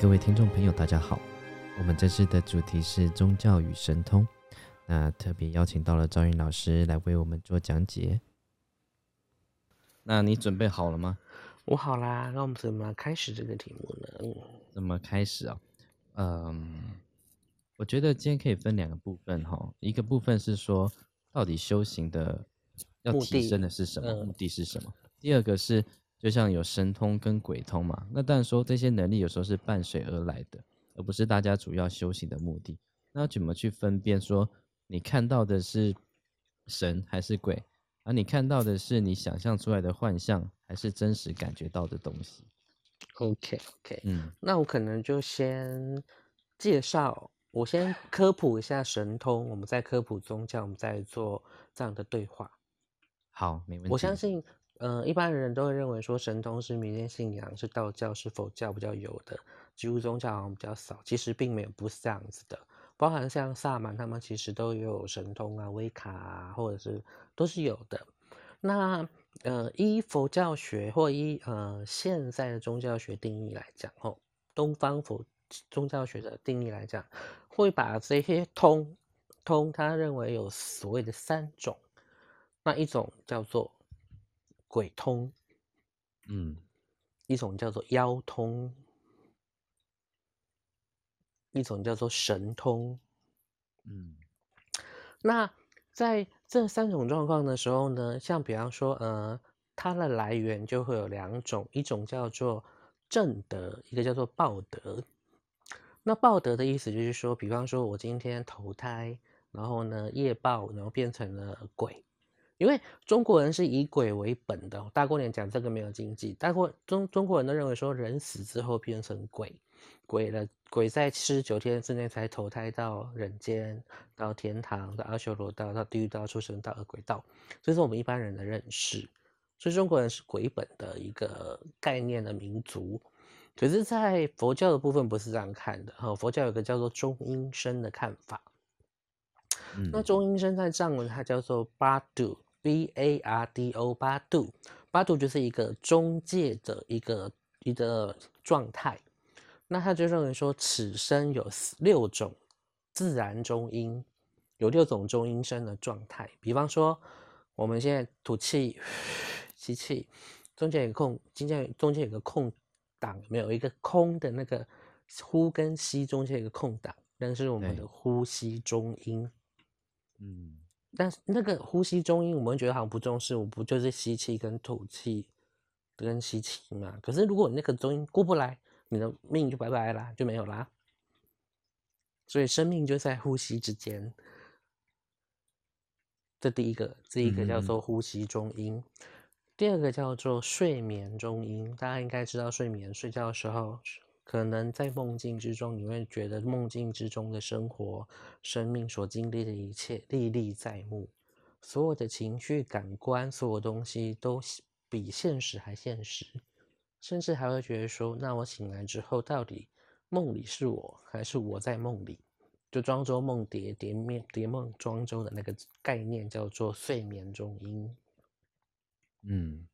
各位听众朋友大家好，我们这次的主题是宗教与神通，那特别邀请到了赵云老师来为我们做讲解。那你准备好了吗？我好啦，那我们怎么开始这个题目呢？怎么开始啊？我觉得今天可以分两个部分哈，一个部分是说到底修行的要提升的是什么，目的是什么？第二个是就像有神通跟鬼通嘛，那当然说这些能力有时候是伴随而来的，而不是大家主要修行的目的。那要怎么去分辨说你看到的是神还是鬼？而你看到的是你想象出来的幻象，还是真实感觉到的东西 ？OK， 那我可能就先介绍，我先科普一下神通，我们再科普宗教，我们再做这样的对话。好，没问题。我相信，一般人都会认为说神通是民间信仰，是道教、是佛教比较有的，基督宗教好像比较少。其实并没有，不是这样子的。包含像萨满他们其实都有神通啊、威卡啊，或者是都是有的。那依佛教学或依现在的宗教学定义来讲，东方佛宗教学的定义来讲，会把这些通他认为有所谓的三种。那一种叫做鬼通，一种叫做妖通。一种叫做神通，那在这三种状况的时候呢，像比方说，它的来源就会有两种，一种叫做正德，一个叫做报德。那报德的意思就是说，比方说我今天投胎，然后呢业报，然后变成了鬼，因为中国人是以鬼为本的，大过年讲这个没有禁忌，中国人都认为说人死之后变成鬼。鬼在79天之内才投胎到人间，到天堂，到阿修罗道，到地狱道、畜生道、恶鬼道，这是我们一般人的认识。所以中国人是鬼本的一个概念的民族。可是，在佛教的部分不是这样看的。佛教有个叫做中阴身的看法。那中阴身在藏文它叫做 Bardo，B-A-R-D-O， Bardo 就是一个中介的一个状态。那他就认为说，此生有六种自然中阴，有六种中阴身的状态。比方说，我们现在吐气、吸气，中间有个空档，没有一个空的那个呼跟吸中间有个空档，但是我们的呼吸中阴。但是那个呼吸中阴，我们觉得好像不重视，我不就是吸气跟吐气跟吸气嘛？可是如果你那个中阴过不来，你的命就拜拜啦，就没有啦。所以生命就在呼吸之间。这第一个，叫做呼吸中阴，第二个叫做睡眠中阴。大家应该知道，睡觉的时候，可能在梦境之中，你会觉得梦境之中的生活、生命所经历的一切历历在目，所有的情绪、感官，所有东西都比现实还现实。甚至还会觉得说，那我醒来之后，到底梦里是我，还是我在梦里？就庄周梦蝶，蝶梦庄周的那个概念叫做睡眠中阴。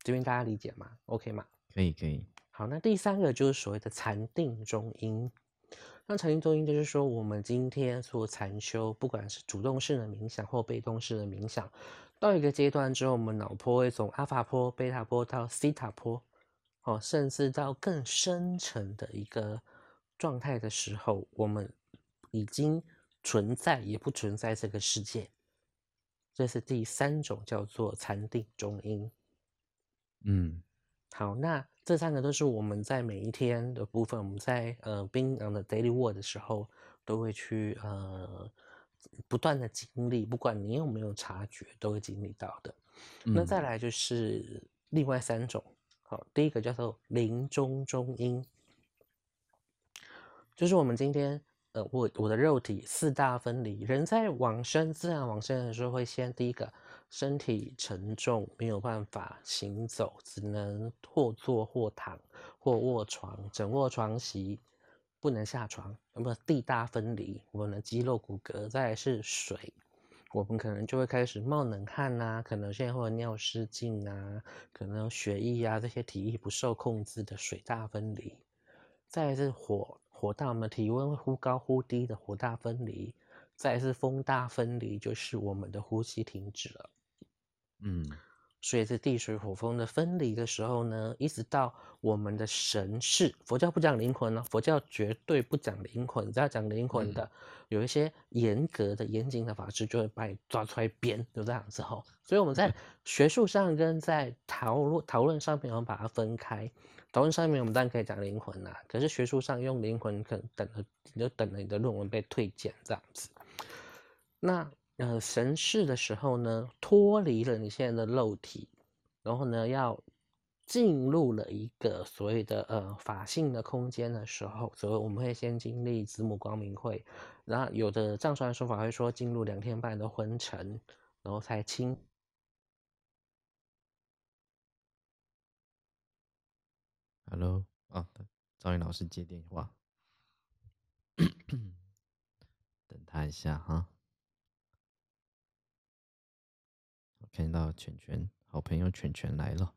这边大家理解吗 ？OK 吗？可以。好，那第三个就是所谓的禅定中阴。那禅定中阴就是说，我们今天做禅修，不管是主动式的冥想或被动式的冥想，到一个阶段之后，我们脑波会从阿法波、贝塔波到西塔波。甚至到更深层的一个状态的时候，我们已经存在也不存在这个世界，这是第三种叫做禅定中阴。好，那这三个都是我们在每一天的部分，我们在being on the daily work 的时候都会去不断的经历，不管你有没有察觉，都会经历到的。那再来就是另外三种。好，第一个叫做临终中阴，就是我们今天，我的肉体四大分离。人在往生，自然往生的时候，会先第一个身体沉重，没有办法行走，只能或坐或躺或卧床，整卧床席，不能下床。那么地大分离，我们的肌肉骨骼，再来是水。我们可能就会开始冒冷汗啊，可能现在会有尿失禁啊，可能血液啊，这些体液不受控制的水大分离。再来是火，火大，我们体温忽高忽低的火大分离，再是风大分离，就是我们的呼吸停止了。嗯，所以是地水火风的分离的时候呢，一直到我们的神识，佛教不讲灵魂呢、佛教绝对不讲灵魂，只要讲灵魂的，有一些严格的、严谨的法师就会把你抓出来编，就这样子吼。所以我们在学术上跟在讨论上面，我们把它分开。讨论上面我们当然可以讲灵魂啦、可是学术上用灵魂，可能你的论文被退件这样子。那神识的时候呢，脱离了你现在的肉体，然后呢，要进入了一个所谓的法性的空间的时候，所以我们会先经历子母光明会，然后有的藏传说法会说进入2天半的昏沉，然后才清。Hello， 啊，赵云老师接电话，等他一下哈。看到犬犬，好朋友犬犬来了。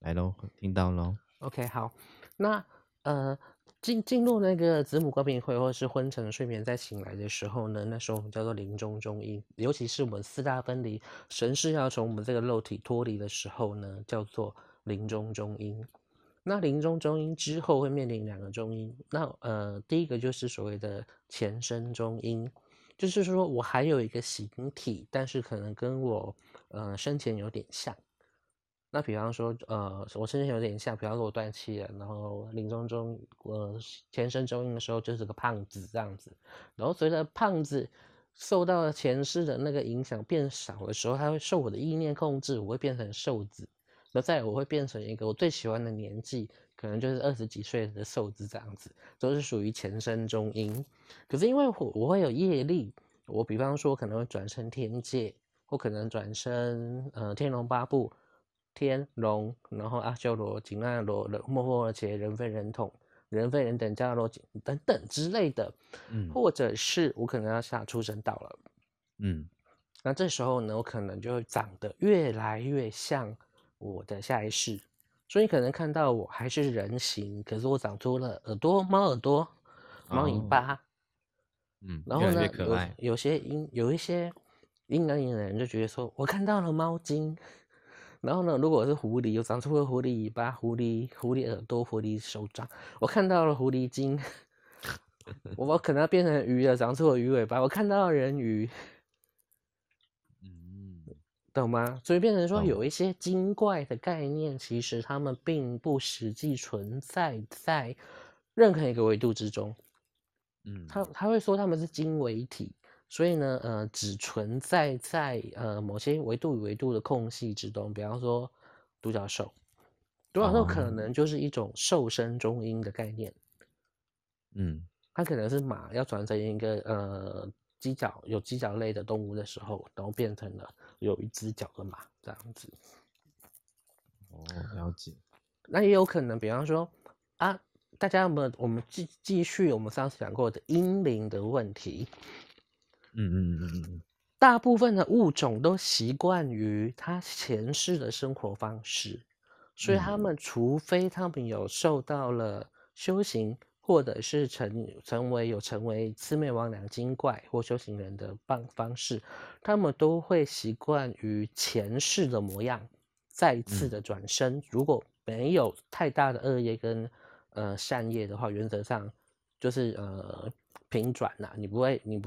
来喽，听到喽。OK， 好，那进入那个子母光明会或是昏沉睡眠，在醒来的时候呢，那时候我们叫做临终中阴，尤其是我们4大分离，神识要从我们这个肉体脱离的时候呢，叫做临终中阴。那临终中阴之后会面临2个中阴，那第一个就是所谓的前生中阴，就是说我还有一个形体，但是可能跟我生前有点像。那比方说我生前有点像，比方说我断气了，然后临终中前生中阴的时候就是个胖子这样子，然后随着胖子受到前世的那个影响变少的时候，他会受我的意念控制，我会变成瘦子。那再我会变成一个我最喜欢的年纪，可能就是20几岁的瘦子这样子，都是属于前生中阴。可是因为我会有业力，我比方说可能会转身天界，或可能转身天龙8部，天龙，然后阿修罗、紧那罗、末末羯、人非人统、人非人等、迦罗等等之类的，或者是我可能要下出生道了，那这时候呢，我可能就会长得越来越像我的下一世，所以可能看到我还是人形，可是我长出了耳朵、猫耳朵、猫尾巴，然后呢，有一些阴阳眼的人就觉得说，我看到了猫精，然后呢，如果我是狐狸，我长出了狐狸尾巴、狐狸耳朵、狐狸手掌，我看到了狐狸精，我可能要变成鱼了，长出了鱼尾巴，我看到了人鱼。懂吗？所以变成说有一些精怪的概念，其实他们并不实际存在在任何一个维度之中。他会说他们是精微体，所以呢，只存在在某些维度与维度的空隙之中。比方说独角兽，独角兽可能就是一种兽身中阴的概念。它可能是马要转成一个犄角类的动物的时候，然后变成了有一只脚的马这样子。了解。那也有可能，比方说啊，大家我们继续我们上次讲过的阴灵的问题。大部分的物种都习惯于它前世的生活方式，所以他们除非他们有受到了修行，或者是成为魑魅魍魉、精怪或修行人的方式，他们都会习惯于前世的模样，再次的转身。如果没有太大的恶业跟善业的话，原则上就是平转啦，你不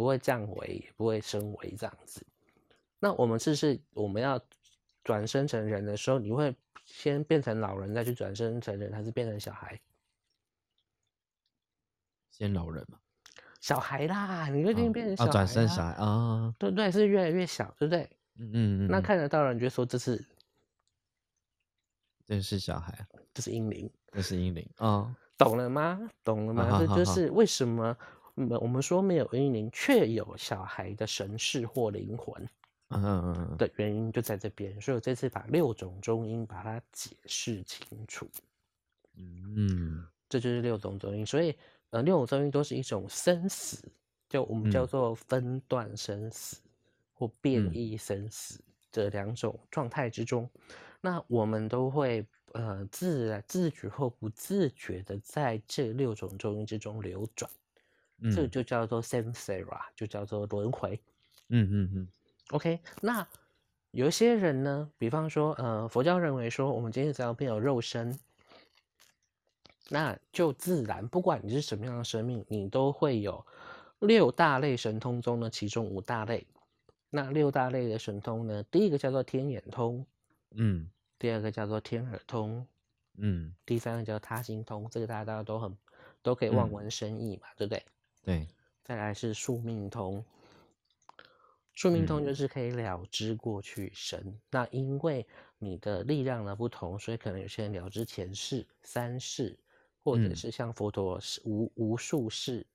会降维，也不会升维这样子。那我们我们要转身成人的时候，你会先变成老人再去转身成人，还是变成小孩？变老人嘛，小孩啦，你一定变成小孩啦，转身小孩啊，对不对？是越来越小，对不对？那看得到了，你就说这是小孩，这是阴灵啊，懂了吗？这就是为什么我们说没有阴灵，却有小孩的神识或灵魂的原因就在这边。所以我这次把6种中阴把它解释清楚。这就是6种中阴，所以。6种中阴都是一种生死，就我们叫做分段生死或变异生死这2种状态之中。那我们都会自觉或不自觉的在这6种咒音之中流转，这就叫做 samsara， 就叫做轮回。OK， 那有一些人呢，比方说佛教认为说我们今天只要没有肉身，那就自然不管你是什么样的生命，你都会有6大类神通中的其中5大类。那6大类的神通呢，第一个叫做天眼通，第二个叫做天耳通，第三个叫他心通，这个大家都可以望文生义嘛，对不对？对。再来是宿命通，宿命通就是可以了知过去生，那因为你的力量的不同，所以可能有些人了知前世、三世，或者是像佛陀无数世。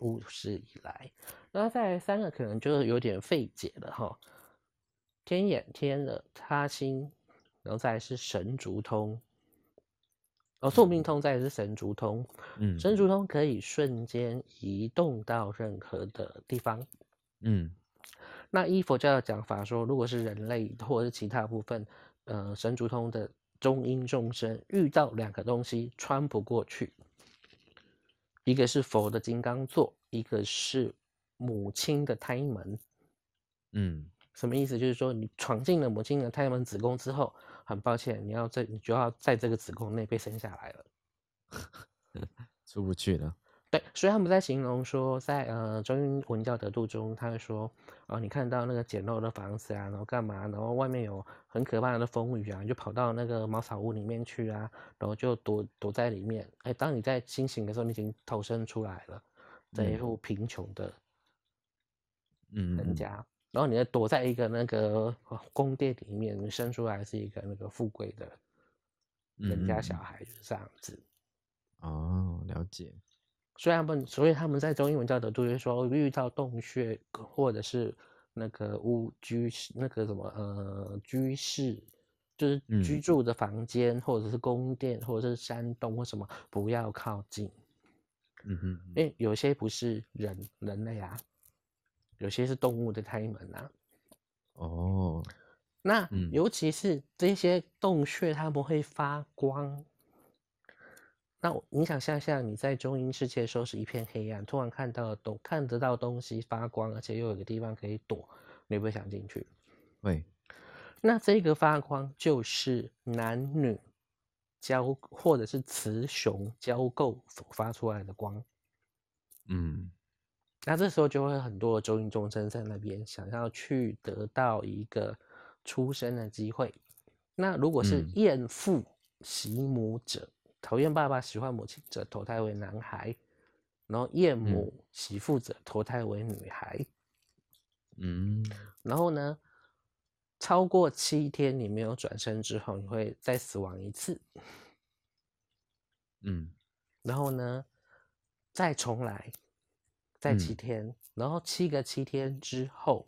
无始以来。然后再来3个可能就有点费解了哈，天眼、天耳、他心，然后再来是神足通，宿命通，再来是神足通。神足通可以瞬间移动到任何的地方。那依佛教的讲法说，如果是人类或是其他部分，神足通的中阴众生遇到2个东西穿不过去。一个是佛的金刚座，一个是母亲的胎门。什么意思？就是说你闯进了母亲的胎门子宫之后，很抱歉，你就要在这个子宫内被生下来了，出不去了。对，所以他们在形容说，在中文教的度中，他会说，你看到那个简陋的房子啊，然后干嘛，然后外面有很可怕的风雨啊，你就跑到那个茅草屋里面去啊，然后就躲在里面。当你在清醒的时候，你已经投身出来了，在一户贫穷的人家，然后你躲在一个那个宫殿里面，你生出来是一个那个富贵的人家小孩，就是这样子。哦，了解。所以他们在中英文教的都会说，遇到洞穴或者是那个居室，就是居住的房间，或者是宫殿，或者是山洞或什么，不要靠近。因为有些不是人类啊，有些是动物的胎门啊。那尤其是这些洞穴，他们会发光。那你想象一下，你在中阴世界的时候是一片黑暗，突然看得到东西发光，而且又有个地方可以躲，你不会想进去。对。那这个发光就是男女交或者是雌雄交媾所发出来的光。那这时候就会很多中阴众生在那边想要去得到一个出生的机会。那如果是厌父习母者，讨厌爸爸喜欢母亲者，投胎为男孩，然后厌母媳妇者投胎为女孩。然后呢，超过7天你没有转生之后，你会再死亡一次。然后呢，再重来，再7天，然后7个7天之后，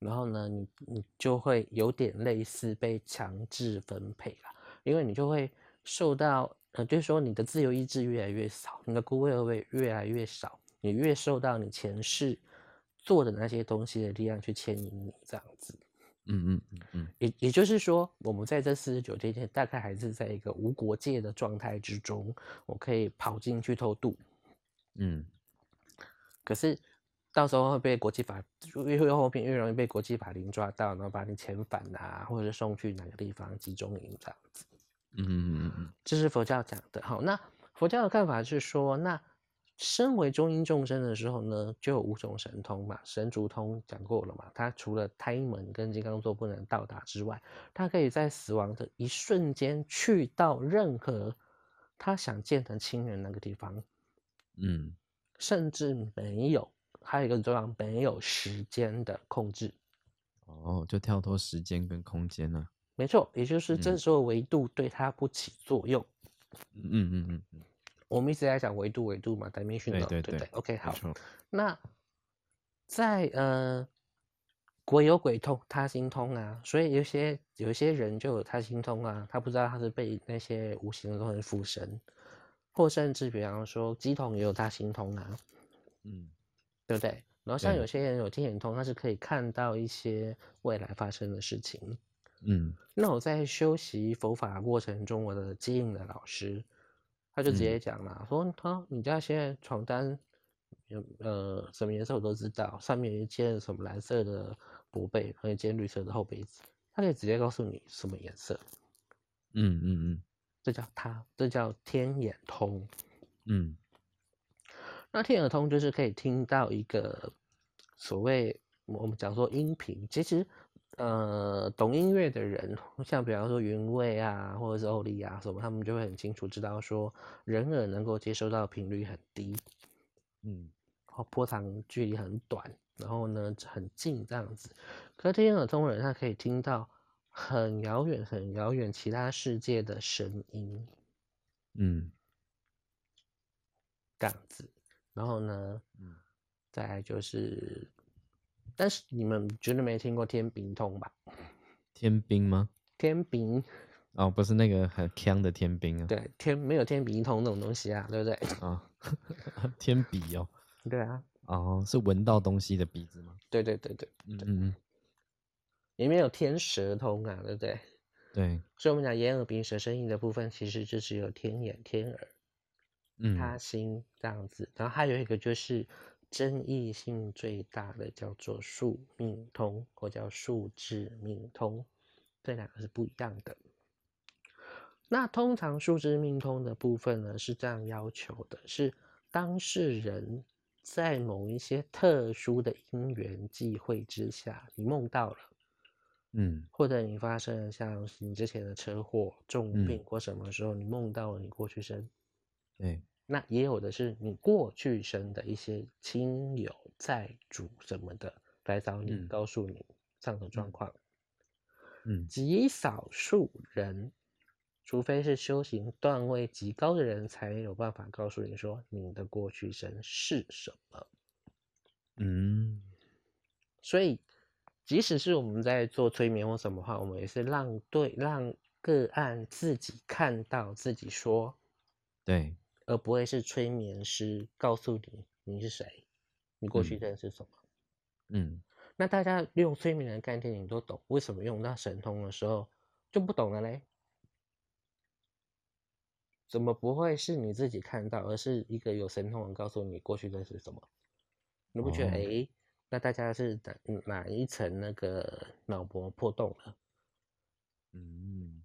然后呢，你就会有点类似被强制分配了，因为你就会受到。就是说你的自由意志越来越少，你的孤位位越来越少，你越受到你前世做的那些东西的力量去牵引你，这样子。也就是说，我们在这49天大概还是在一个无国界的状态之中，我可以跑进去偷渡。可是到时候会被国际法，越容易被国际法庭抓到，然后把你遣返啊，或者送去哪个地方集中营这样子。这是佛教讲的。好，那佛教的看法是说，那身为中阴众生的时候呢，就有5种神通嘛，神足通讲过了嘛，它除了胎门跟金刚座不能到达之外，它可以在死亡的一瞬间去到任何他想见的亲人那个地方。甚至还有一个地方没有时间的控制。就跳脱时间跟空间了。没错，也就是这时候维度对它不起作用。我们一直在讲维度嘛 ，dimensional， 对不对 ？OK， 好。那在鬼有鬼通、他心通啊，所以有些人就有他心通啊，他不知道他是被那些无形的东西附身，或甚至比方说乩童也有他心通啊，对不对？然后像有些人有天眼通，他是可以看到一些未来发生的事情。嗯，那我在修习佛法过程中，我的接引的老师他就直接讲了，说他你家现在床单什么颜色我都知道，上面一件什么蓝色的薄被和一件绿色的厚被子，他可以直接告诉你什么颜色。嗯嗯嗯，这叫天眼通。嗯，那天耳通就是可以听到一个所谓我们讲说音频，其实懂音乐的人，像比方说云卫啊，或者是欧力啊什么，他们就会很清楚知道说人耳能够接收到频率很低，嗯，然后波长距离很短，然后呢很近这样子。可是天耳通人他可以听到很遥远很遥远其他世界的声音，嗯，这样子。然后呢，再来就是，但是你们绝对没听过天兵通吧？天兵吗？天兵哦，不是那个很强的天兵啊。对，没有天兵通那种东西啊，对不对？啊、哦，天笔哦。对啊。哦，是闻到东西的鼻子吗？对对对对，嗯嗯。里面有天舌通啊，对不对？对。所以我们讲眼耳鼻舌身意的部分，其实就只有天眼、天耳。他心这样子，然后还有一个就是争议性最大的叫做数命通，或叫数字命通，这两个是不一样的。那通常数字命通的部分呢，是这样要求的：是当事人在某一些特殊的因缘际会之下，你梦到了，嗯，或者你发生了像你之前的车祸、重病或什么时候，你梦到了你过去生。对，那也有的是你过去生的一些亲友、债主什么的来找你，告诉你这样的状况。嗯，极少数人，除非是修行段位极高的人，才有办法告诉你说你的过去生是什么。嗯，所以即使是我们在做催眠或什么话，我们也是让个案自己看到自己说，对。而不会是催眠师告诉你你是谁，你过去认识什么。嗯，那大家用催眠的概念你都懂，为什么用到神通的时候就不懂了嘞？怎么不会是你自己看到，而是一个有神通人告诉你过去认识什么？你不觉得那大家是哪一层那个脑膜破洞了？嗯，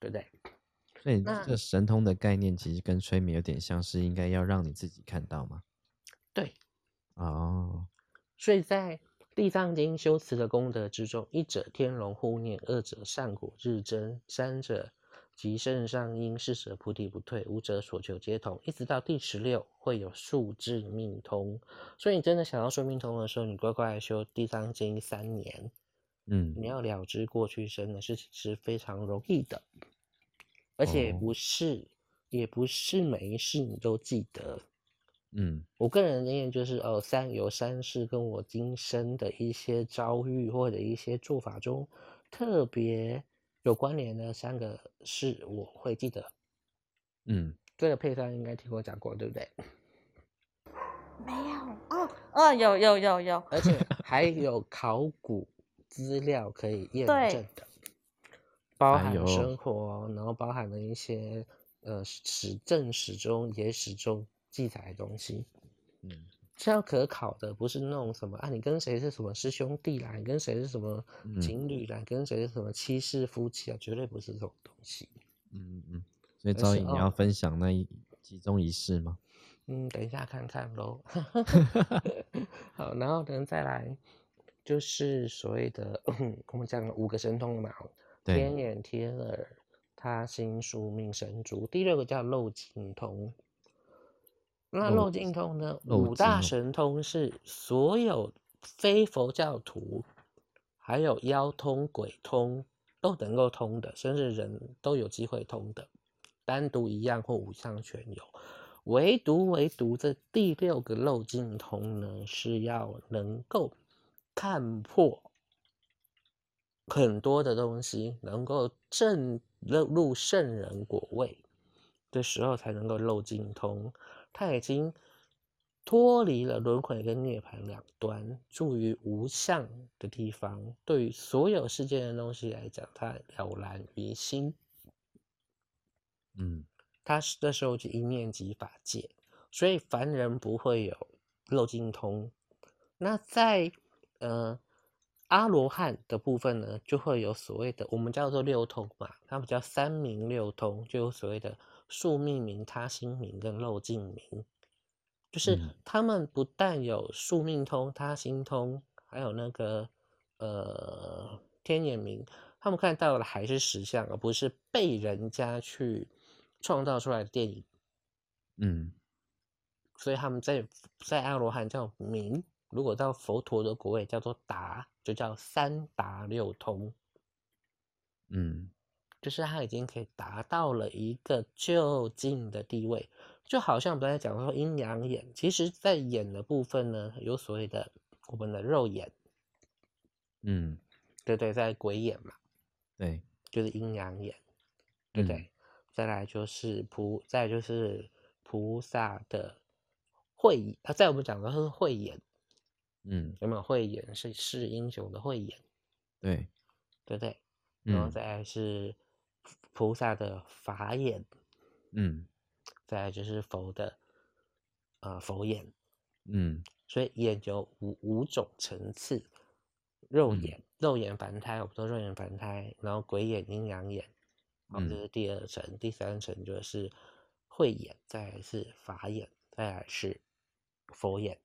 对不对？所以这神通的概念其实跟催眠有点像，是应该要让你自己看到吗？对。哦。所以在《地藏经》修持的功德之中，一者天龙护念，二者善果日增，三者即圣上因，四者菩提不退，五者所求皆同，一直到第16会有数字命通。所以你真的想要说命通的时候，你乖乖来修《地藏经》3年，嗯，你要了知过去生的事情是非常容易的。而且也不是每一世你都记得。嗯，我个人的经验就是，有3世跟我今生的一些遭遇或者一些做法中特别有关联的3个事我会记得。嗯，这个配上应该听我讲过，对不对？没有有，而且还有考古资料可以验证的。包含生活，然后包含了一些史中、野史中记载的东西，嗯，是要可考的，不是那种什么啊，你跟谁是什么师兄弟啦，你跟谁是什么情侣啦，跟谁是什么7世夫妻啊，绝对不是这种东西。嗯嗯，所以昭颖，你要分享那其中1世吗？嗯，等一下看看喽。好，然后等再来就是所谓的我们讲了5个神通了嘛。天眼、天耳、他心、宿命、神足，第6个叫漏尽通。那漏尽通呢？5大神通是所有非佛教徒，还有妖通、鬼通都能够通的，甚至人都有机会通的，单独一样或5项全有。唯独这第6个漏尽通呢，是要能够看破很多的东西，能够证入圣人果位的时候才能够漏尽通。他已经脱离了轮回跟涅槃两端，住于无相的地方，对于所有世界的东西来讲，它了然于心。嗯，他那时候就一念即法界，所以凡人不会有漏尽通。那在阿罗汉的部分呢，就会有所谓的我们叫做六通嘛，他们叫三明六通，就有所谓的宿命明、他心明跟漏尽明。就是他们不但有宿命通、他心通，还有那个天眼明，他们看到的还是实相，而不是被人家去创造出来的电影。嗯，所以他们在阿罗汉叫明，如果到佛陀的国位叫做达，就叫三达六通。嗯，就是他已经可以达到了一个究竟的地位。就好像我们刚才讲说阴阳眼，其实在眼的部分呢，有所谓的我们的肉眼，嗯，对对，在鬼眼嘛，对，就是阴阳眼，对不对？再来就是菩萨的慧眼，在我们讲的是慧眼，嗯，有没有慧眼是释英雄的慧眼，对，对不对？然后再来是菩萨的法眼，嗯。再来就是佛的，佛眼，嗯，所以眼有五种层次，肉眼凡胎，我们说肉眼凡胎，然后鬼眼、阴阳眼，好，这是第二层，第三层就是慧眼，再来是法眼，再来是佛眼，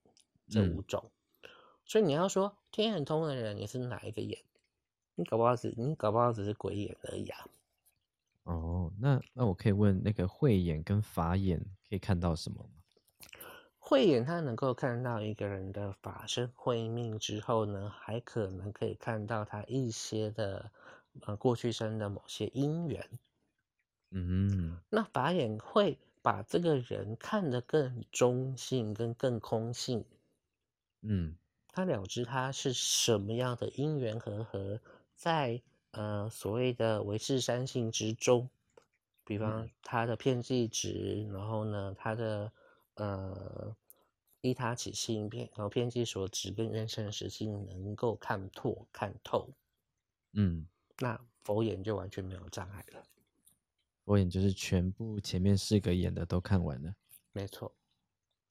这五种。所以你要说天眼通的人你是哪一个眼？你搞不好只是鬼眼而已啊。哦，那我可以问那个慧眼跟法眼可以看到什么吗？慧眼它能够看到一个人的法身慧命之后呢，还可能可以看到他一些的过去生的某些因缘。嗯，那法眼会把这个人看得更中性跟更空性。嗯，他了知他是什么样的因缘和合在。所谓的唯识三性之中，比方他的遍计值，然后呢，他的依他起性，然后遍计所值跟缘生实性能够看透，嗯，那佛眼就完全没有障碍了。佛眼就是全部前面四个眼的都看完了，没错。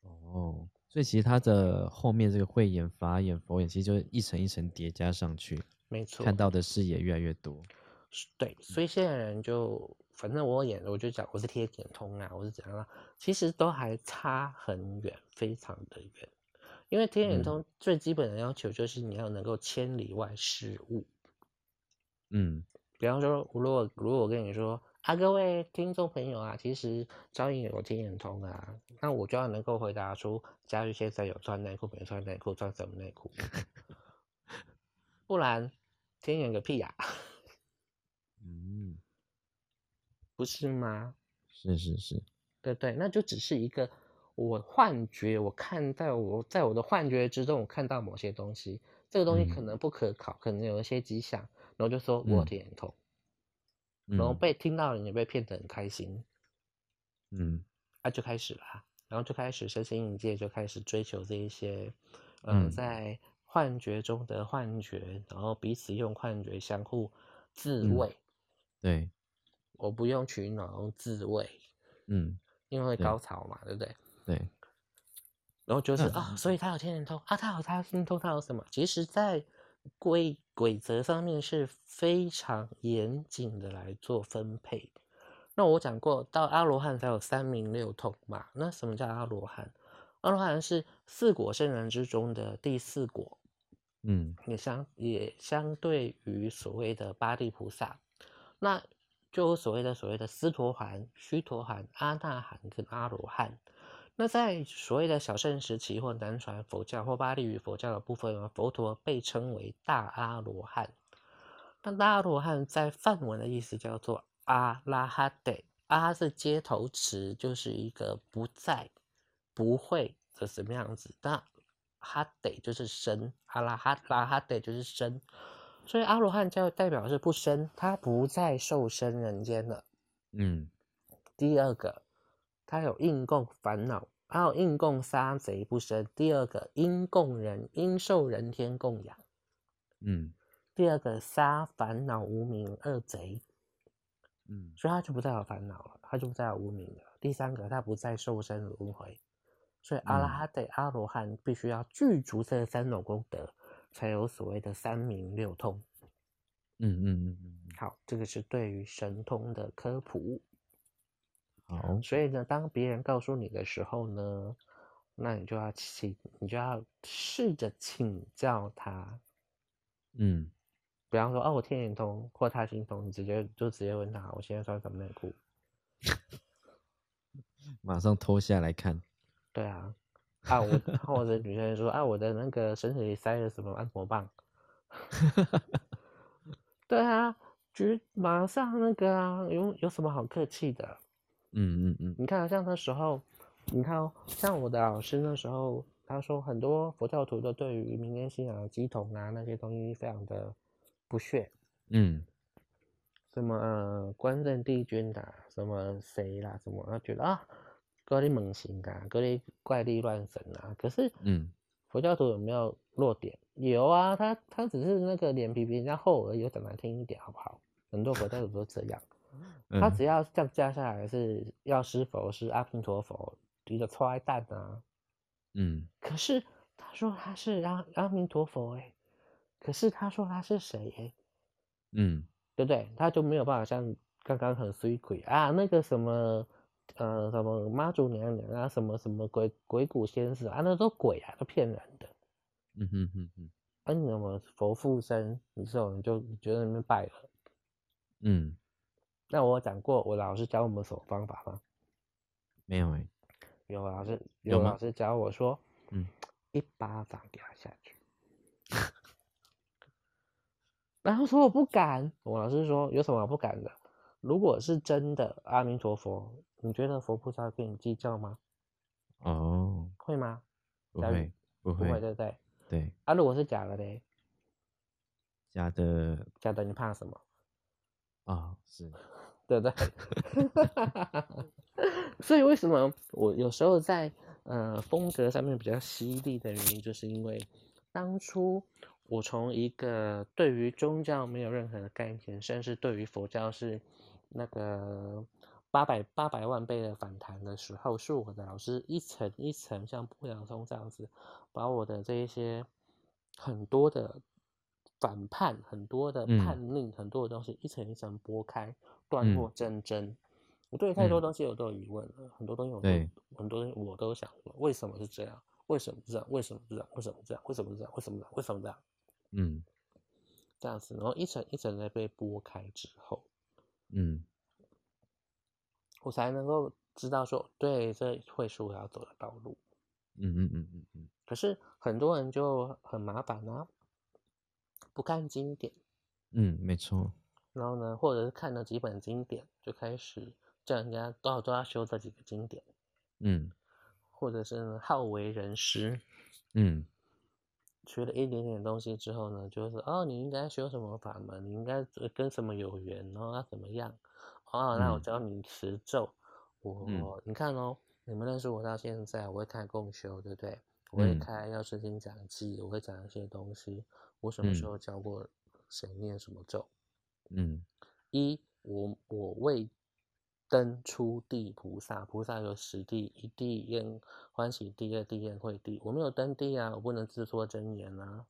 哦，所以其实他的后面这个慧眼、法眼、佛眼，其实就是一层一层叠加上去。没错，看到的视野越来越多。对，所以现在人就，反正我就讲我是天眼通啊，我是怎样啊，其实都还差很远，非常的远。因为天眼通最基本的要求就是你要能够千里外事物。嗯，比方说，如果我跟你说啊，各位听众朋友啊，其实招颖有天眼通啊，那我就要能够回答出嘉玉先生有穿内裤没穿内裤，穿什么内裤。不然，天眼个屁呀！嗯，不是吗？是，对，那就只是一个我幻觉，我看到在我的幻觉之中，我看到某些东西，这个东西可能不可考，可能有一些迹象，然后就说我有天眼通，然后被听到人也被骗得很开心，嗯，就开始啦，然后就开始身心灵界就开始追求这一些，在。幻觉中的幻觉，然后彼此用幻觉相互自慰。对，我不用取暖，用自慰。嗯，因为高潮嘛，对不对？对。然后就是所以他有天眼通啊，他有他心通，他有什么？其实，在规则上面是非常严谨的来做分配。那我讲过，到阿罗汉才有三明六通嘛。那什么叫阿罗汉？阿罗汉是四果圣人之中的第四果。嗯，也相对于所谓的八地菩萨，那就所谓的斯陀含、须陀含、阿那含跟阿罗汉。那在所谓的小乘时期或南传佛教或巴利语佛教的部分，佛陀被称为大阿罗汉。那大阿罗汉在梵文的意思叫做阿拉哈德，阿是接头词，就是一个不在、不会的什么样子。那哈得就是生，阿拉哈拉哈得就是生，所以阿罗汉教代表是不生，他不再受生人间了。嗯，第二个，他有应供烦恼还有应供杀贼不生，第二个应供人，应受人天供养。嗯，第二个杀烦恼无明二贼。嗯，所以他就不再有烦恼了，他就不再有无明了。第三个，他不再受生轮回，所以阿拉哈对阿罗汉必须要具足这三种功德，才有所谓的三明六通。好，这个是对于神通的科普。好，所以呢，当别人告诉你的时候呢，那你就要试着请教他。嗯，比方说，哦，我天眼通或他心通，你直接问他，我现在穿什么内裤？马上脱下来看。对啊，啊，我或者女生说，啊，我的那个身体里塞了什么按摩棒？对啊，马上那个啊，有什么好客气的？你看像那时候，你看像我的老师那时候，他说很多佛教徒都对于民间信仰、乩童啊那些东西非常的不屑。什么关圣帝君啊，什么谁啦，什么他觉得啊，各地猛行啊，各地怪力乱神啊。可是，佛教徒有没有弱点？有啊，他只是那个脸皮比人家厚而已，讲难听一点好不好？很多佛教徒都这样。他只要降价下来是药师佛，是阿弥陀佛，一个臭爱蛋啊。可是他说他是阿弥陀佛欸，可是他说他是谁欸？对不对？他就没有办法像刚刚很水鬼啊，那个什么什么妈祖娘娘啊，什么什么鬼谷先生啊，那都鬼啊，都骗人的。你怎么佛附身？你这种你就在那边拜了。那我讲过我老师教我们什么方法吗？没有欸。有老师教我说，一巴掌给他下去。然后说我不敢，我老师说有什么不敢的？如果是真的阿弥陀佛，你觉得佛菩萨跟你计较吗？哦，会吗？不会，对不对？对。啊，如果是假的嘞？假的，你怕什么？是，对不对？所以为什么我有时候在风格上面比较犀利的原因，就是因为当初我从一个对于宗教没有任何的概念，甚至对于佛教是那个800万倍的反弹的时候，是我的老师一层一层像剥洋葱这样子，把我的这一些很多的反叛、很多的叛逆、很多的东西一层一层剥开，断落真真。我对太多东西我都有疑问了，很多东西我都想说，为什么是这样？为什么这样？为什么这样？为什么这样？为什么这样？为什么这样？为什么这样？这样子，然后一层一层的被剥开之后，我才能够知道说，对，这会是我要走的道路。可是很多人就很麻烦啊。不看经典，没错。然后呢，或者是看了几本经典，就开始叫人家都要修这几个经典，或者是好为人师，学了一点点东西之后呢，就是哦，你应该修什么法门，你应该跟什么有缘，然后要怎么样，哦，那我教你持咒，你看哦，你们认识我到现在，我会开共修，对不对？我会开药师经讲记，我会讲一些东西。我什么时候教过谁念什么咒？我为登出地菩萨，菩萨有十地，一地宴欢喜地，二地宴会地。我没有登地啊，我不能自说真言啊。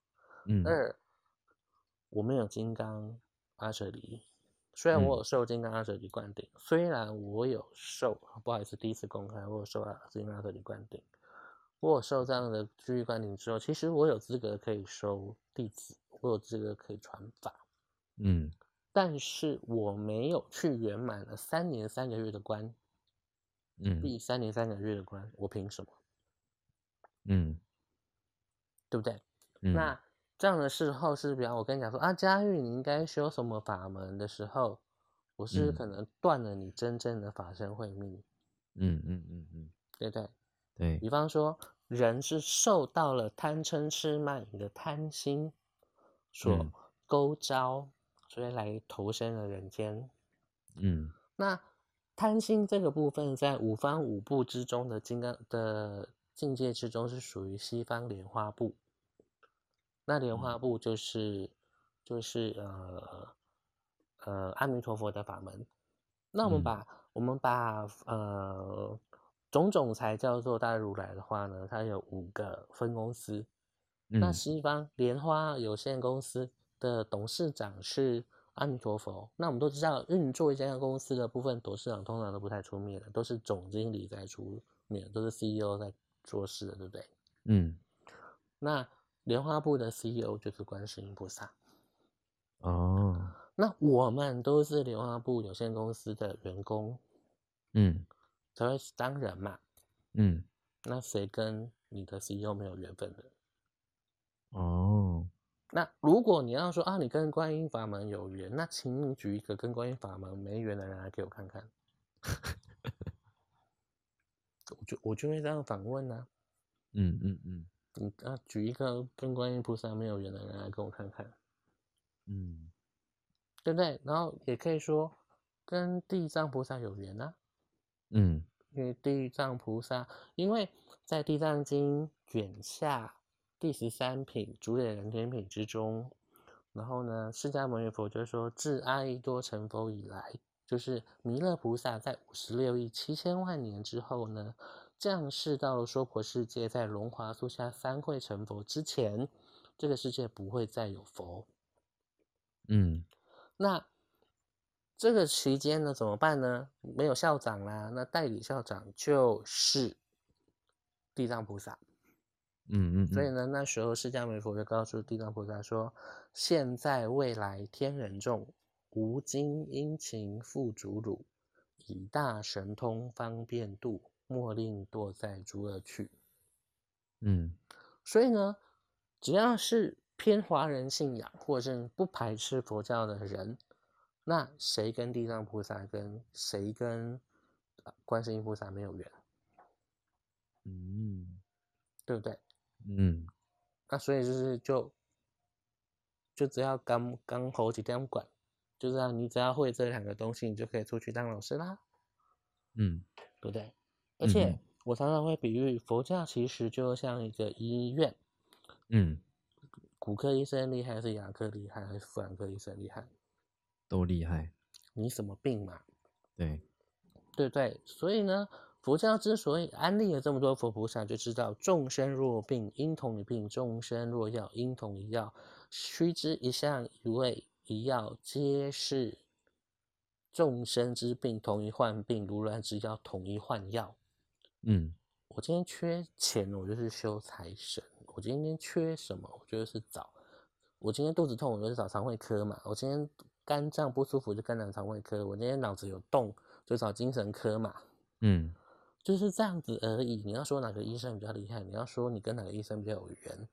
二，我没有金刚阿舍离，虽然我有受金刚阿舍离灌顶，虽然我有受，不好意思，第一次公开我有受金刚阿舍离灌顶。我受这样的居域灌顶之后，其实我有资格可以收弟子，我有资格可以传法，但是我没有去圆满了3年3个月的关，第3年3个月的关，我凭什么？对不对？那这样的时候是，比方我跟你讲说啊，嘉玉你应该修什么法门的时候，我是可能断了你真正的法身慧命，对不对？对，比方说，人是受到了贪嗔痴慢疑的贪心所勾招，所以来投身了人间。那贪心这个部分在五方五部之中的金刚的境界之中是属于西方莲花部。那莲花部就是阿弥陀佛的法门。那我们把种种才叫做大如来的话呢，它有5个分公司。那西方莲花有限公司的董事长是阿弥陀佛。那我们都知道，运作一家公司的部分，董事长通常都不太出面的，都是总经理在出面，都是 CEO 在做事的，对不对？嗯。那莲花部的 CEO 就是观世音菩萨。哦。那我们都是莲花部有限公司的员工。嗯。才会当人嘛，嗯，那谁跟你的 CEO 没有缘分的？哦，那如果你要说啊，你跟观音法门有缘，那请你举一个跟观音法门没缘的人来给我看看。我就会这样反问啊，嗯嗯嗯，你啊举一个跟观音菩萨没有缘的人来给我看看，嗯，对不对？然后也可以说跟地藏菩萨有缘啊。嗯，因为地藏菩萨，因为在《地藏经》卷下第13品主演人天品之中，然后呢，释迦牟尼佛就说：“自阿逸多成佛以来，就是弥勒菩萨在56亿7000万年之后呢，降世到娑婆世界，在龙华树下3会成佛之前，这个世界不会再有佛。”嗯，那。这个期间呢，怎么办呢？没有校长啦，那代理校长就是地藏菩萨。嗯， 嗯， 嗯。所以呢，那时候释迦牟尼佛就告诉地藏菩萨说：“现在未来天人众，无经殷勤付诸汝，以大神通方便度，莫令堕在诸恶趣。”嗯。所以呢，只要是偏华人信仰或是不排斥佛教的人。那谁跟地藏菩萨跟谁跟观世音菩萨没有缘？嗯，对不对？嗯，那所以就只要刚好几点管，就是啊，你只要会这2个东西，你就可以出去当老师啦。嗯，对不对？而且我常常会比喻佛教其实就像一个医院。嗯，骨科医生厉害还是牙科厉害还是妇产科医生厉害？都厉害，你什么病嘛？对，对对，所以呢，佛教之所以安利了这么多佛菩萨，就知道众生若病，应同一病；众生若药，应同一药。须知一向一味一药，皆是众生之病，同一患病；如来之药，同一患药。嗯，我今天缺钱，我就是修财神；我今天缺什么，我就是找。我今天肚子痛，我就是找肠胃科嘛。我今天。肝脏不舒服就肝胆肠胃科，我今天脑子有动就找精神科嘛，嗯，就是这样子而已。你要说哪个医生比较厉害，你要说你跟哪个医生比较有缘，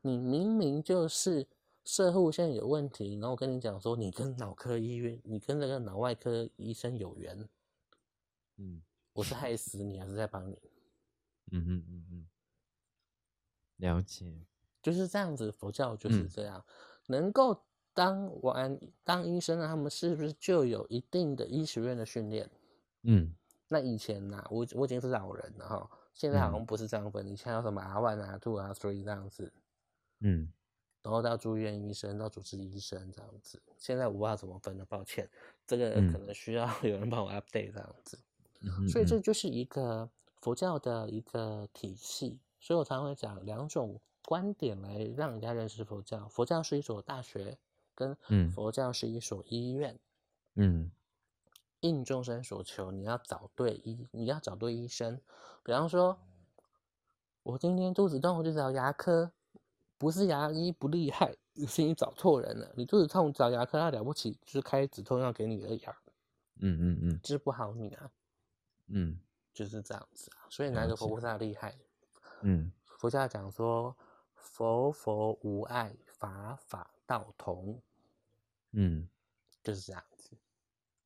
你明明就是射护线有问题，然后我跟你讲说你跟脑科医院，你跟那个脑外科医生有缘，嗯，我是害死你还是在帮你？嗯嗯嗯嗯，了解，就是这样子，佛教就是这样，能够。当医生呢，他们是不是就有一定的医学院的训练？嗯，那以前呢、啊，我已经是老人了哈，现在好像不是这样分，以前有什么 R1 啊、2啊、3 这样子，嗯，然后到住院医生、到主治医生这样子，现在我不知道怎么分了，抱歉，这个可能需要有人帮我 update 这样子，所以这就是一个佛教的一个体系，所以我常会讲2种观点来让人家认识佛教，佛教是一所大学。跟佛教是一所医院，嗯，应众生所求，你要找对医生。比方说，我今天肚子痛，我就找牙科，不是牙医不厉害，是你找错人了。你肚子痛找牙科，他了不起，就是开止痛药给你而已啊，嗯嗯嗯，治不好你啊，嗯，就是这样子啊。所以哪个佛菩萨厉害？嗯，佛教讲说，佛无碍，法。道同，嗯，就是这样子，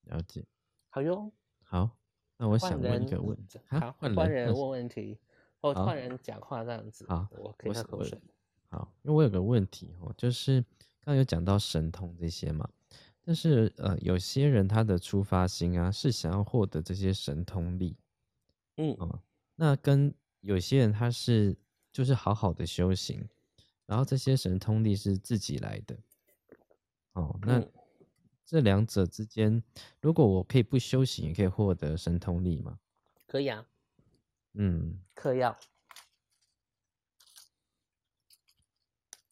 了解。好哟，好，那我想问一个问题，好，换人问问题，或换人讲话这样子，好，我可以喝口水。好，因为我有个问题哦，就是刚刚有讲到神通这些嘛，但是有些人他的出发心啊是想要获得这些神通力，那跟有些人他是就是好好的修行，然后这些神通力是自己来的，那这两者之间，如果我可以不修行也可以获得神通力吗？可以啊，可以啊。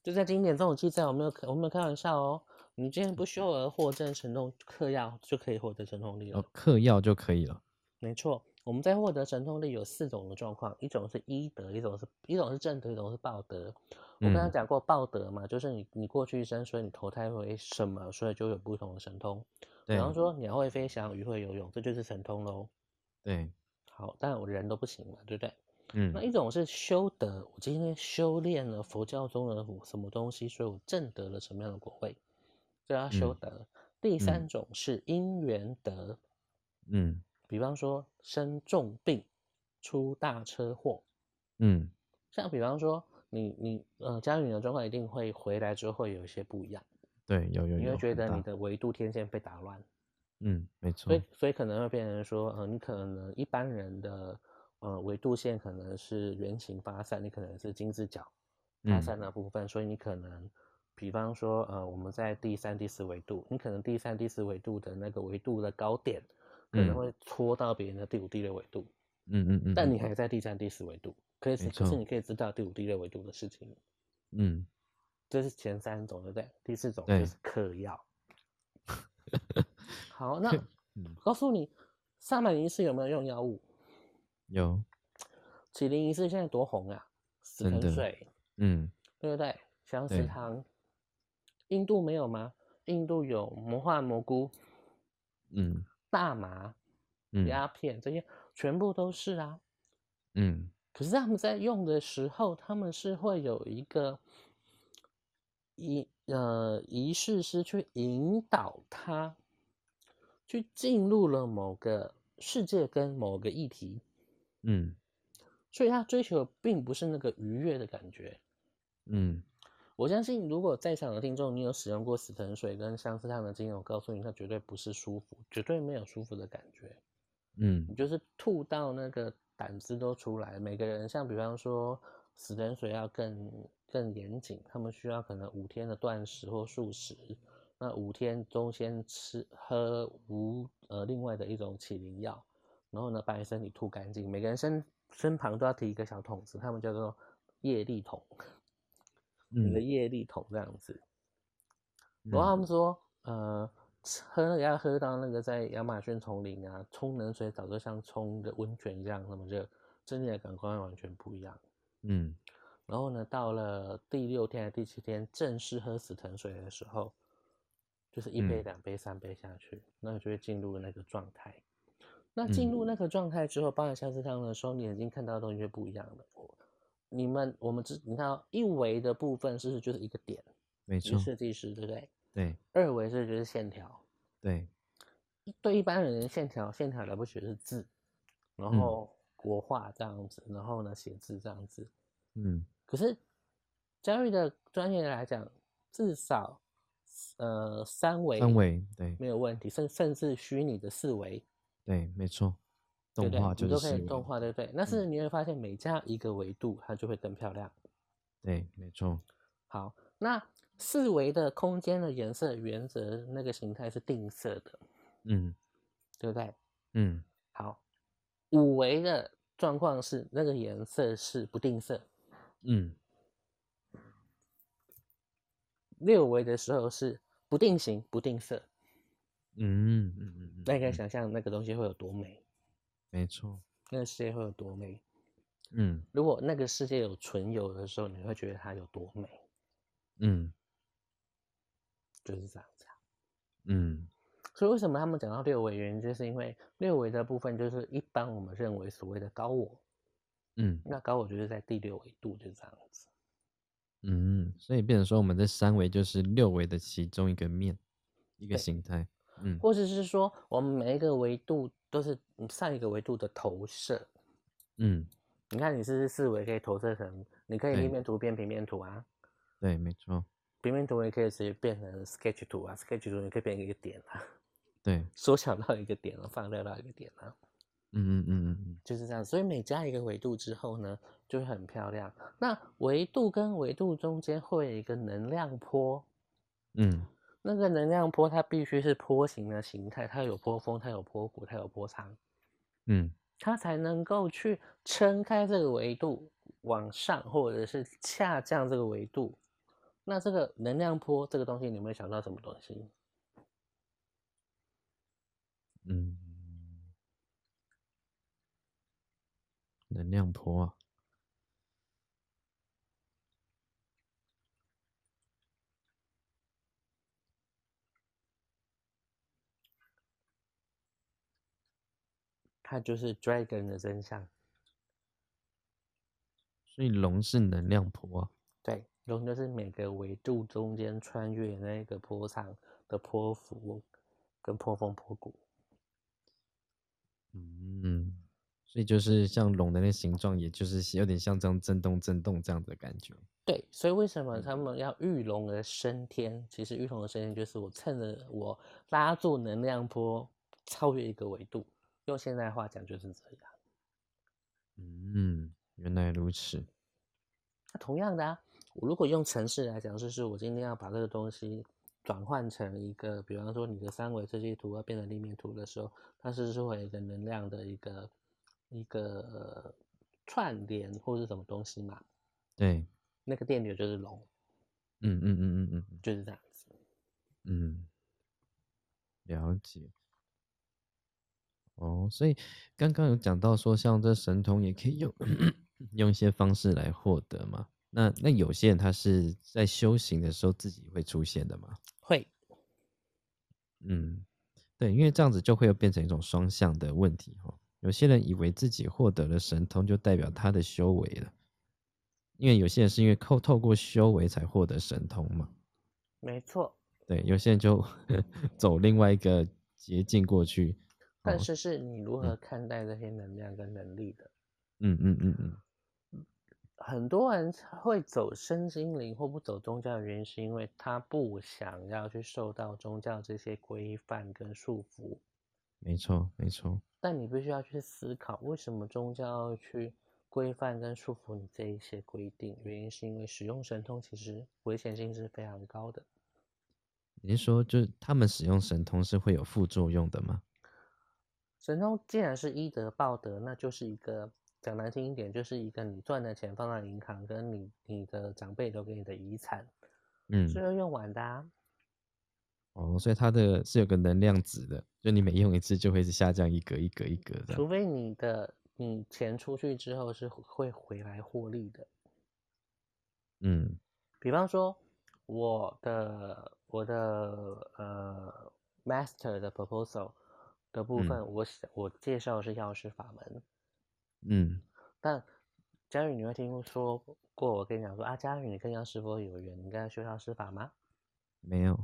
就在经典中有记载，我没有开玩笑哦。你今天不修而获证神通，嗑药就可以获得神通力了。嗑药就可以了。没错，我们在获得神通力有四种的状况，一种是医德，一种是正德，一种是报德。我刚才讲过报德嘛，就是你过去一生，所以你投胎为什么，所以就有不同的神通。比方说鸟会飞翔，鱼会游泳，这就是神通喽。对。好，但我人都不行嘛，对不对？那一种是修德，我今天修炼了佛教中的什么东西，所以我证得了什么样的果位。这要修德。第三种是因缘德，比方说生重病、出大车祸，像比方说你家里的状况一定会回来之后会有一些不一样，对，有，你会觉得你的维度天线被打乱，没错，所以可能会变成说，你可能一般人的维度线可能是圆形发散，你可能是金字角发散的部分，所以你可能。比方说，我们在第三、第四维度，你可能第三、第四维度的那个维度的高点，可能会戳到别人的第五、第六维度，但你还在第三、第四维度，可是你可以知道第五、第六维度的事情，这是前三种，对不对？第四种就是嗑药。好，那告诉你，300仪式有没有用药物？有。麒麟仪式现在多红啊！死藤水，对不对？降食糖。印度没有吗？印度有魔幻蘑菇，大麻，鸦片，这些全部都是啊，可是他们在用的时候，他们是会有一个仪式是去引导他，去进入了某个世界跟某个议题，所以他追求并不是那个愉悦的感觉，我相信，如果在场的听众，你有使用过死藤水跟相似汤的经验，我告诉你，那绝对不是舒服，绝对没有舒服的感觉。你就是吐到那个胆汁都出来。每个人，像比方说死藤水要更严谨，他们需要可能5天的断食或素食，那5天中先喝无另外的一种麒麟药，然后呢把身体吐干净。每个人身旁都要提一个小桶子，他们叫做业力桶。你的业力桶这样子，然后他们说，要喝到那个在亚马逊丛林啊，冲冷水澡就像冲个温泉一样那么热，真正的感官完全不一样。然后呢，到了第6天还是第7天，正式喝死藤水的时候，就是1杯、2杯、3杯下去，那你就会进入那个状态。那进入那个状态之后，包含下次汤的时候，你眼睛看到的东西就不一样了。你看一维的部分是不是就是一个点？没错，设计师对不对？对。二维是就是线条。对。对一般人线条来不起是字，然后国画这样子，然后呢写字这样子。可是嘉玉的专业来讲，至少3维。3维对。没有问题，甚至虚拟的4维。对，没错。动画就是对不对？你都可以动画，对不对？但是你会发现每加一个维度，它就会更漂亮。对，没错。好，那4维的空间的颜色原则，那个形态是定色的，对不对？好，5维的状况是那个颜色是不定色，6维的时候是不定型、不定色，大家想象那个东西会有多美。没错，那个世界会有多美？如果那个世界有纯油的时候，你会觉得它有多美？就是这样子。所以为什么他们讲到6维，原因就是因为6维的部分就是一般我们认为所谓的高我，那高我就是在第6维度，就是这样子。所以变成说我们这3维就是6维的其中一个面，一个形态。或者是说我们每一个维度都是上一个维度的投射。你看你是4维可以投射成，你可以立面图变平面图啊。对，没错。平面图也可以直接变成 sketch 图啊 ，sketch 图也可以变成一个点啊，对，缩小到一个点啊，放大到一个点啊，就是这样。所以每加一个维度之后呢，就会很漂亮。那维度跟维度中间会有一个能量波，那个能量波它必须是波形的形态，它有波峰，它有波谷，它有波长，它才能够去撑开这个维度往上，或者是下降这个维度。那这个能量波这个东西，你有没有想到什么东西？能量波啊，它就是 dragon 的真相。所以龙是能量波啊。对，龙就是每个维度中间穿越那个波长的波幅跟波峰波谷。所以就是像龙的那形状，也就是有点像这样震动这样子的感觉。对，所以为什么他们要御龙而升天？其实御龙而升天就是我趁着我拉住能量波，超越一个维度。用现代话讲就是这样。原来如此。那同样的啊，我如果用程式来讲，就是我今天要把这个东西转换成一个，比方说你的三维设计图要变成立面图的时候，它是会有一个能量的一个串联或是什么东西嘛？对，那个电流就是龙。就是这样子。了解。哦，所以刚刚有讲到说，像这神通也可以用一些方式来获得嘛？那有些人他是在修行的时候自己会出现的吗？会。对，因为这样子就会变成一种双向的问题哈。有些人以为自己获得了神通，就代表他的修为了，因为有些人是因为透过修为才获得神通嘛。没错。对，有些人就走另外一个捷径过去。但是你如何看待这些能量跟能力的？很多人会走身心灵或不走宗教的原因，是因为他不想要去受到宗教这些规范跟束缚。没错。但你必须要去思考，为什么宗教要去规范跟束缚你这一些规定？原因是因为使用神通其实危险性是非常高的。你是说，就是他们使用神通是会有副作用的吗？神通既然是医德报德，那就是一个讲难听一点，就是一个你赚的钱放到银行，跟你的长辈留给你的遗产，是要用完的啊。所以它的是有个能量值的，就你每用一次就会是下降一格一格一格的。除非你钱出去之后是会回来获利的。比方说我的 master 的 proposal 的部分，我介绍的是药师法门。但嘉宇你会听说过我跟你讲说啊，嘉宇你跟药师佛有缘，你跟他修药师法吗？没有。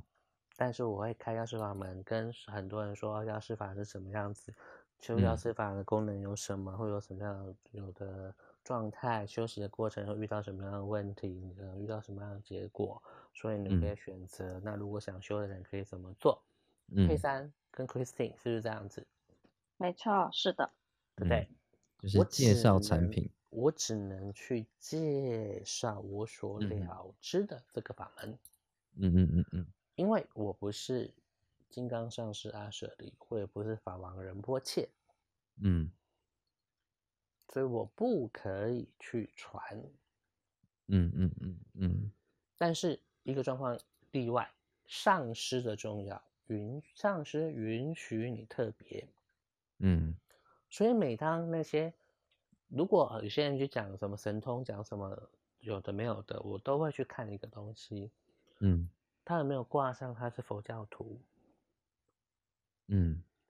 但是我会开药师法门，跟很多人说药师法是什么样子，修药师法的功能有什么，会有什么样的状态，休息的过程会遇到什么样的问题，你遇到什么样的结果，所以你可以选择。那如果想修的人可以怎么做？佩珊跟 Christine 是不是这样子？没错，是的，对不对？就是介绍产品，我只能去介绍我所了知的这个法门。因为我不是金刚上师阿舍利，我也不是法王仁波切，所以我不可以去传，但是一个状况例外，上师的重要，上师允许你特别，所以每当那些如果有些人去讲什么神通，讲什么有的没有的，我都会去看一个东西，他有没有挂上他是佛教徒？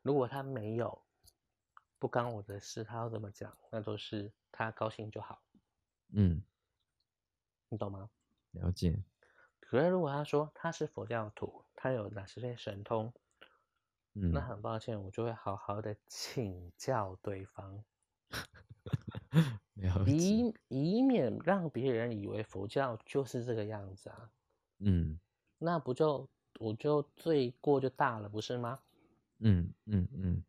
如果他没有，不干我的事，他要怎么讲，那都是他高兴就好。你懂吗？了解。可是如果他说他是佛教徒，他有哪些神通，那很抱歉，我就会好好的请教对方，以免让别人以为佛教就是这个样子啊。嗯，那不就我就罪过就大了，不是吗？嗯嗯嗯，